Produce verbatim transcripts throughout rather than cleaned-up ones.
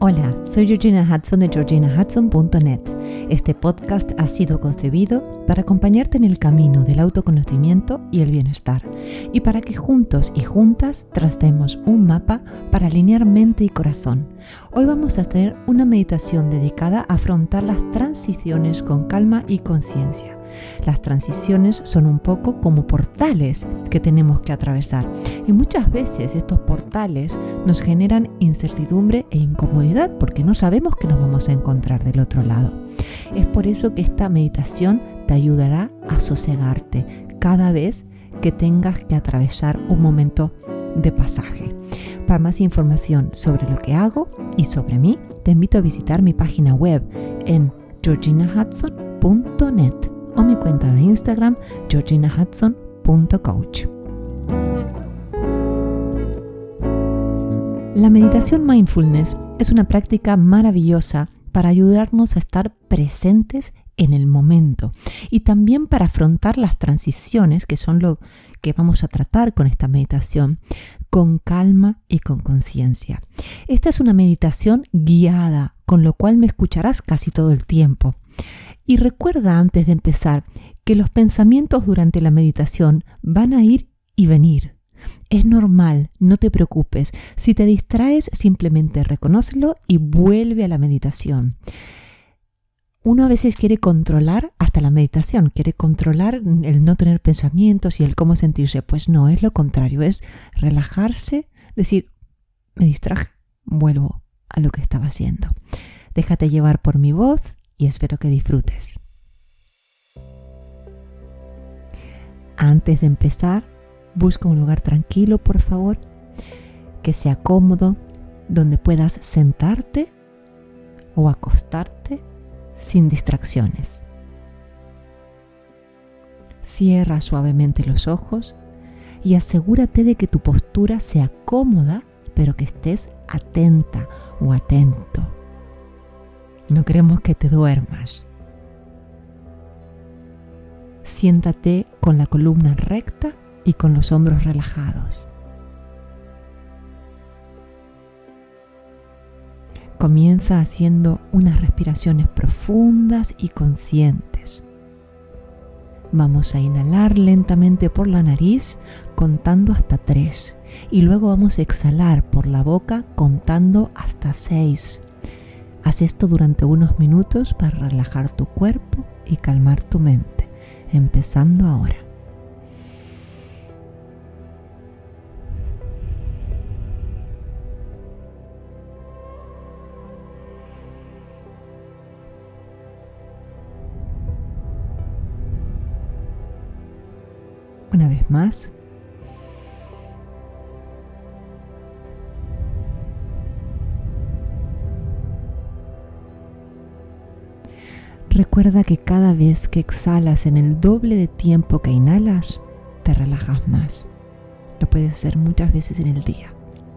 Hola, soy Georgina Hudson de georgina hudson punto net. Este podcast ha sido concebido para acompañarte en el camino del autoconocimiento y el bienestar, y para que juntos y juntas tracemos un mapa para alinear mente y corazón. Hoy vamos a hacer una meditación dedicada a afrontar las transiciones con calma y conciencia. Las transiciones son un poco como portales que tenemos que atravesar, y muchas veces estos portales nos generan incertidumbre e incomodidad porque no sabemos qué nos vamos a encontrar del otro lado. Es por eso que esta meditación te ayudará a sosegarte cada vez que tengas que atravesar un momento de pasaje. Para más información sobre lo que hago y sobre mí, te invito a visitar mi página web en georgina hudson punto net. o mi cuenta de Instagram, georgina hudson punto coach. La meditación mindfulness es una práctica maravillosa para ayudarnos a estar presentes en el momento y también para afrontar las transiciones, que son lo que vamos a tratar con esta meditación, con calma y con conciencia. Esta es una meditación guiada, con lo cual me escucharás casi todo el tiempo. Y recuerda antes de empezar que los pensamientos durante la meditación van a ir y venir. Es normal, no te preocupes. Si te distraes, simplemente reconócelo y vuelve a la meditación. Uno a veces quiere controlar hasta la meditación, quiere controlar el no tener pensamientos y el cómo sentirse. Pues no, es lo contrario, es relajarse, decir, me distraje, vuelvo a lo que estaba haciendo. Déjate llevar por mi voz y espero que disfrutes. Antes de empezar, busca un lugar tranquilo, por favor, que sea cómodo, donde puedas sentarte o acostarte sin distracciones. Cierra suavemente los ojos y asegúrate de que tu postura sea cómoda, pero que estés atenta o atento. No queremos que te duermas. Siéntate con la columna recta y con los hombros relajados. Comienza haciendo unas respiraciones profundas y conscientes. Vamos a inhalar lentamente por la nariz contando hasta tres y luego vamos a exhalar por la boca contando hasta seis. Haz esto durante unos minutos para relajar tu cuerpo y calmar tu mente, empezando ahora. Una vez más. Recuerda que cada vez que exhalas en el doble de tiempo que inhalas, te relajas más. Lo puedes hacer muchas veces en el día.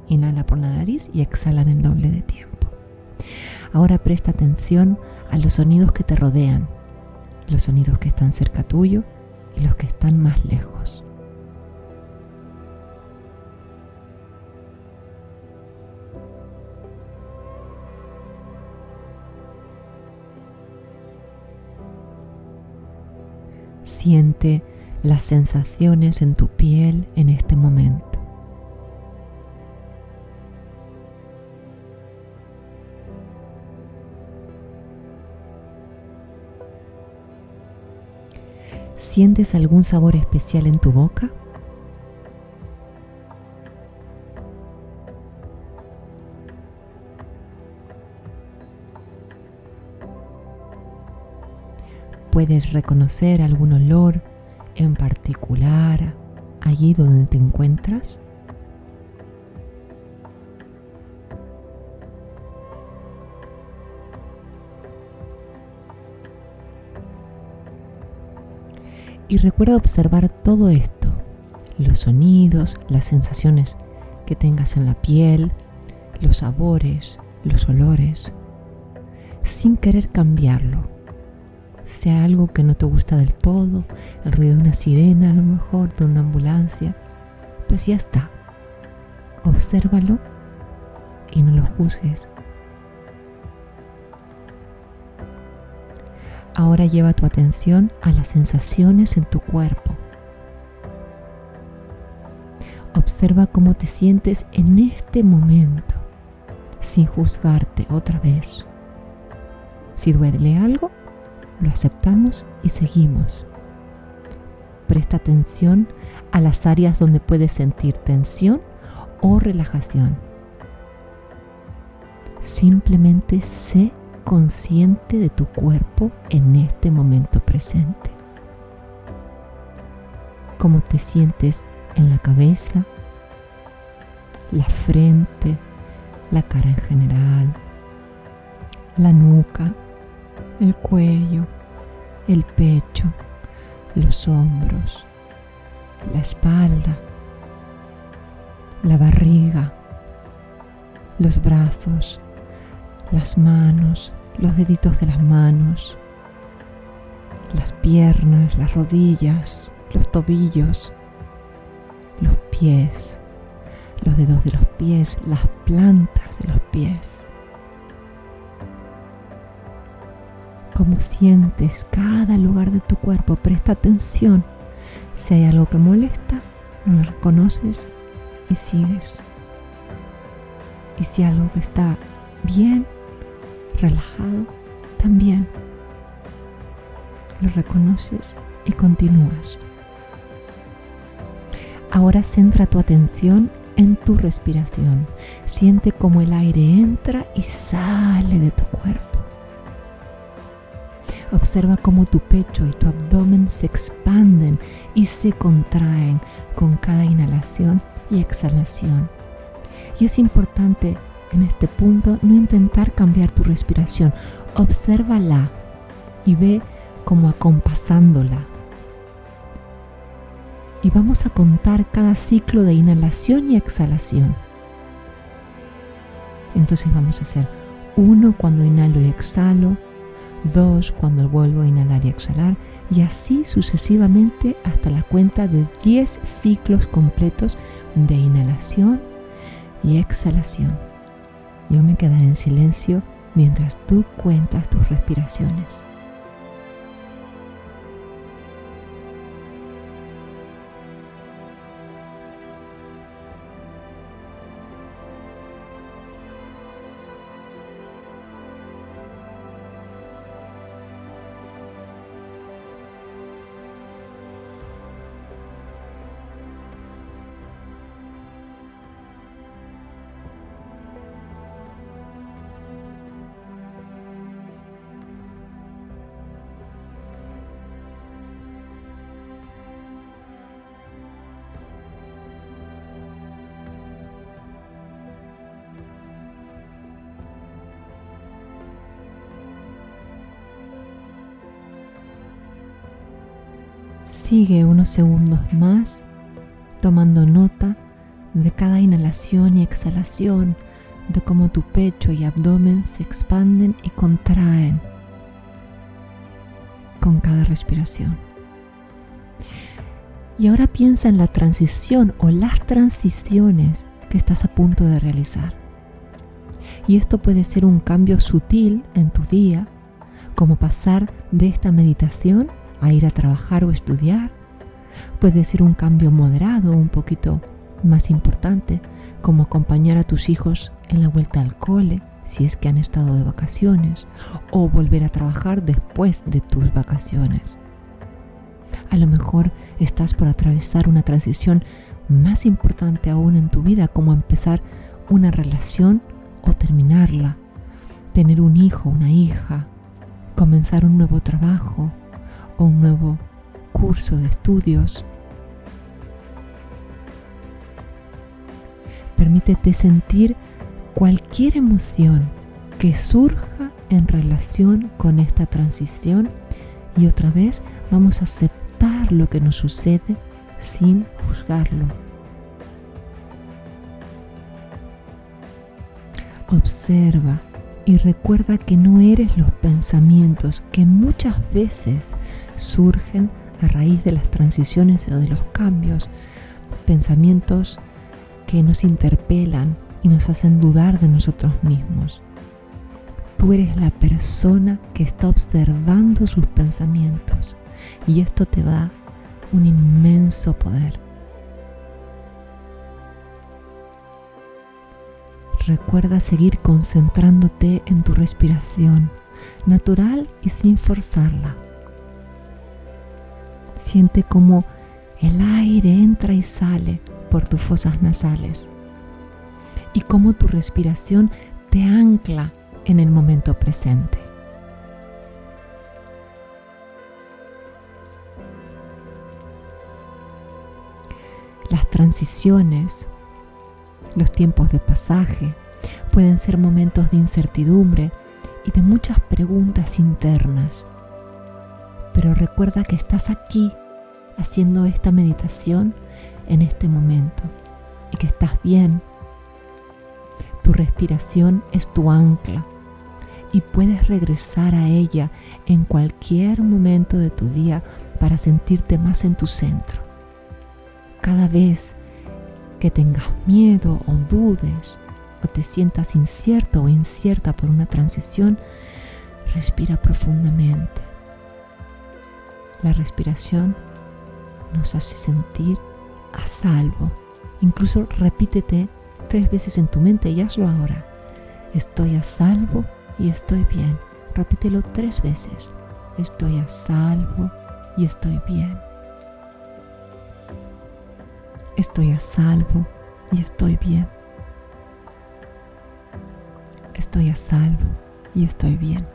Inhala por la nariz y exhala en el doble de tiempo. Ahora presta atención a los sonidos que te rodean, los sonidos que están cerca tuyo y los que están más lejos. Siente las sensaciones en tu piel en este momento. ¿Sientes algún sabor especial en tu boca? ¿Puedes reconocer algún olor en particular allí donde te encuentras? Y recuerda observar todo esto, los sonidos, las sensaciones que tengas en la piel, los sabores, los olores, sin querer cambiarlo. Sea algo que no te gusta del todo, el ruido de una sirena a lo mejor, de una ambulancia, pues ya está. Obsérvalo y no lo juzgues, Ahora lleva tu atención a las sensaciones en tu cuerpo. Observa cómo te sientes en este momento, sin juzgarte otra vez. Si duele algo, lo aceptamos y seguimos. Presta atención a las áreas donde puedes sentir tensión o relajación. Simplemente sé consciente de tu cuerpo en este momento presente. Cómo te sientes en la cabeza, la frente, la cara en general, la nuca, el cuello, el pecho, los hombros, la espalda, la barriga, los brazos, las manos, los deditos de las manos, las piernas, las rodillas, los tobillos, los pies, los dedos de los pies, las plantas de los pies. Cómo sientes cada lugar de tu cuerpo, presta atención. Si hay algo que molesta, lo reconoces y sigues. Y si algo que está bien, relajado, también lo reconoces y continúas. Ahora centra tu atención en tu respiración. Siente cómo el aire entra y sale de tu cuerpo. Observa cómo tu pecho y tu abdomen se expanden y se contraen con cada inhalación y exhalación. Y es importante en este punto no intentar cambiar tu respiración. Obsérvala y ve como acompasándola. Y vamos a contar cada ciclo de inhalación y exhalación. Entonces vamos a hacer uno cuando inhalo y exhalo, dos cuando vuelvo a inhalar y exhalar, y así sucesivamente hasta la cuenta de diez ciclos completos de inhalación y exhalación. Yo me quedaré en silencio mientras tú cuentas tus respiraciones. Sigue unos segundos más tomando nota de cada inhalación y exhalación, de cómo tu pecho y abdomen se expanden y contraen con cada respiración. Y ahora piensa en la transición o las transiciones que estás a punto de realizar. Y esto puede ser un cambio sutil en tu día, como pasar de esta meditación a ir a trabajar o estudiar. Puede ser un cambio moderado, un poquito más importante, como acompañar a tus hijos en la vuelta al cole, si es que han estado de vacaciones, o volver a trabajar después de tus vacaciones. A lo mejor estás por atravesar una transición más importante aún en tu vida, como empezar una relación o terminarla, tener un hijo, una hija, comenzar un nuevo trabajo, o un nuevo curso de estudios. Permítete sentir cualquier emoción que surja en relación con esta transición y otra vez vamos a aceptar lo que nos sucede sin juzgarlo. Observa y recuerda que no eres los pensamientos que muchas veces surgen a raíz de las transiciones o de los cambios, pensamientos que nos interpelan y nos hacen dudar de nosotros mismos. Tú eres la persona que está observando sus pensamientos y esto te da un inmenso poder. Recuerda seguir concentrándote en tu respiración, natural y sin forzarla. Siente cómo el aire entra y sale por tus fosas nasales y cómo tu respiración te ancla en el momento presente. Las transiciones, los tiempos de pasaje, pueden ser momentos de incertidumbre y de muchas preguntas internas. Pero recuerda que estás aquí haciendo esta meditación en este momento y que estás bien. Tu respiración es tu ancla y puedes regresar a ella en cualquier momento de tu día para sentirte más en tu centro. Cada vez que tengas miedo o dudes o te sientas incierto o incierta por una transición, respira profundamente. La respiración nos hace sentir a salvo. Incluso repítete tres veces en tu mente y hazlo ahora. Estoy a salvo y estoy bien. Repítelo tres veces. Estoy a salvo y estoy bien. Estoy a salvo y estoy bien. Estoy a salvo y estoy bien.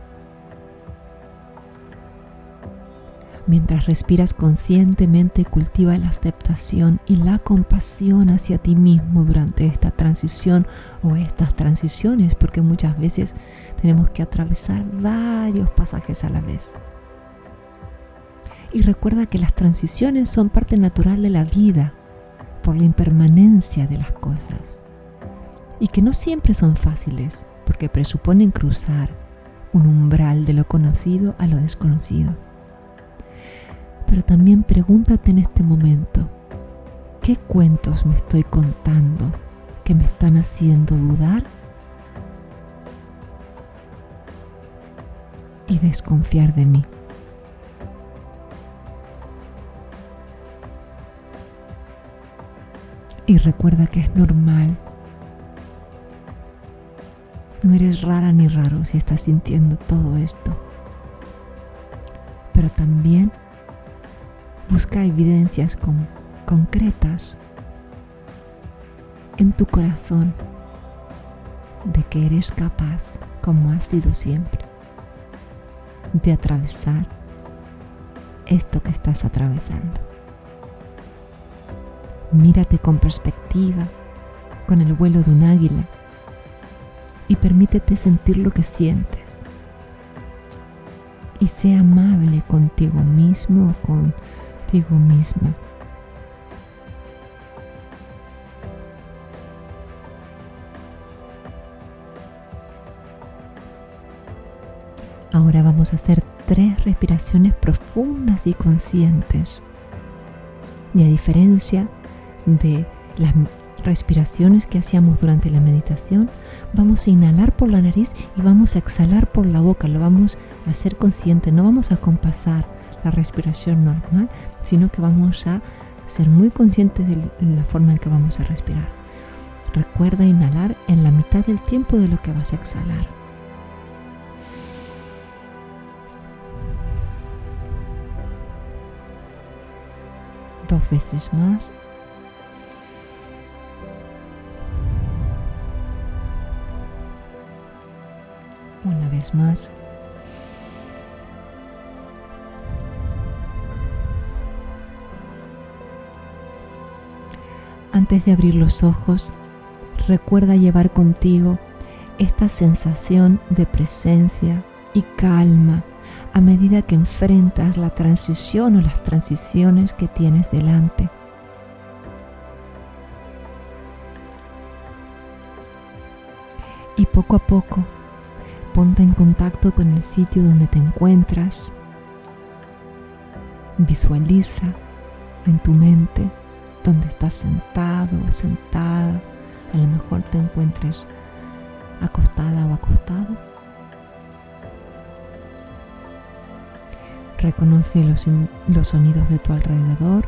Mientras respiras conscientemente, cultiva la aceptación y la compasión hacia ti mismo durante esta transición o estas transiciones, porque muchas veces tenemos que atravesar varios pasajes a la vez. Y recuerda que las transiciones son parte natural de la vida por la impermanencia de las cosas y que no siempre son fáciles porque presuponen cruzar un umbral de lo conocido a lo desconocido. Pero también pregúntate en este momento, ¿qué cuentos me estoy contando que me están haciendo dudar y desconfiar de mí? Y recuerda que es normal. No eres rara ni raro si estás sintiendo todo esto. Pero también busca evidencias con, concretas en tu corazón de que eres capaz, como has sido siempre, de atravesar esto que estás atravesando. Mírate con perspectiva, con el vuelo de un águila y permítete sentir lo que sientes. Y sé amable contigo mismo o con Digo misma. Ahora vamos a hacer tres respiraciones profundas y conscientes. Y a diferencia de las respiraciones que hacíamos durante la meditación, vamos a inhalar por la nariz y vamos a exhalar por la boca. Lo vamos a hacer consciente, no vamos a compasar la respiración normal, sino que vamos a ser muy conscientes de la forma en que vamos a respirar. Recuerda inhalar en la mitad del tiempo de lo que vas a exhalar. Dos veces más. Una vez más. Antes de abrir los ojos, recuerda llevar contigo esta sensación de presencia y calma a medida que enfrentas la transición o las transiciones que tienes delante. Y poco a poco, ponte en contacto con el sitio donde te encuentras. Visualiza en tu mente donde estás sentado o sentada, a lo mejor te encuentres acostada o acostado, Reconoce los, los sonidos de tu alrededor,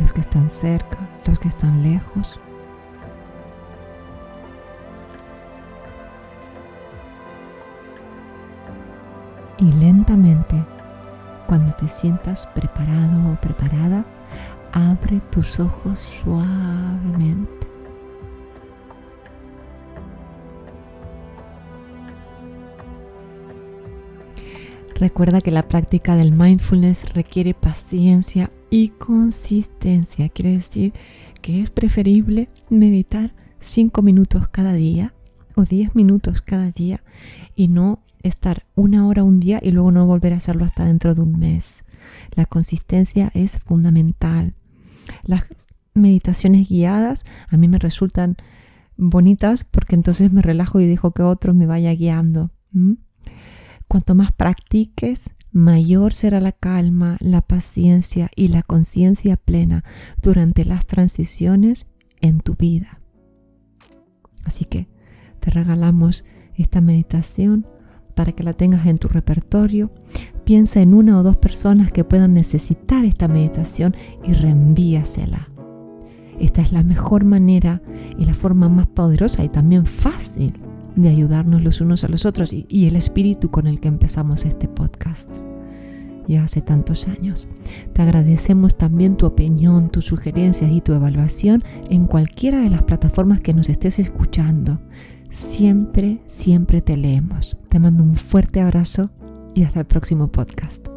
los que están cerca, los que están lejos. Y lentamente, cuando te sientas preparado o preparada, abre tus ojos suavemente. Recuerda que la práctica del mindfulness requiere paciencia y consistencia. Quiere decir que es preferible meditar cinco minutos cada día o diez minutos cada día y no estar una hora un día y luego no volver a hacerlo hasta dentro de un mes. La consistencia es fundamental. Las meditaciones guiadas a mí me resultan bonitas porque entonces me relajo y dejo que otro me vaya guiando. ¿Mm? Cuanto más practiques, mayor será la calma, la paciencia y la conciencia plena durante las transiciones en tu vida. Así que te regalamos esta meditación para que la tengas en tu repertorio. Piensa en una o dos personas que puedan necesitar esta meditación y reenvíasela. Esta es la mejor manera y la forma más poderosa y también fácil de ayudarnos los unos a los otros y, y el espíritu con el que empezamos este podcast ya hace tantos años. Te agradecemos también tu opinión, tus sugerencias y tu evaluación en cualquiera de las plataformas que nos estés escuchando. Siempre, siempre te leemos. Te mando un fuerte abrazo y hasta el próximo podcast.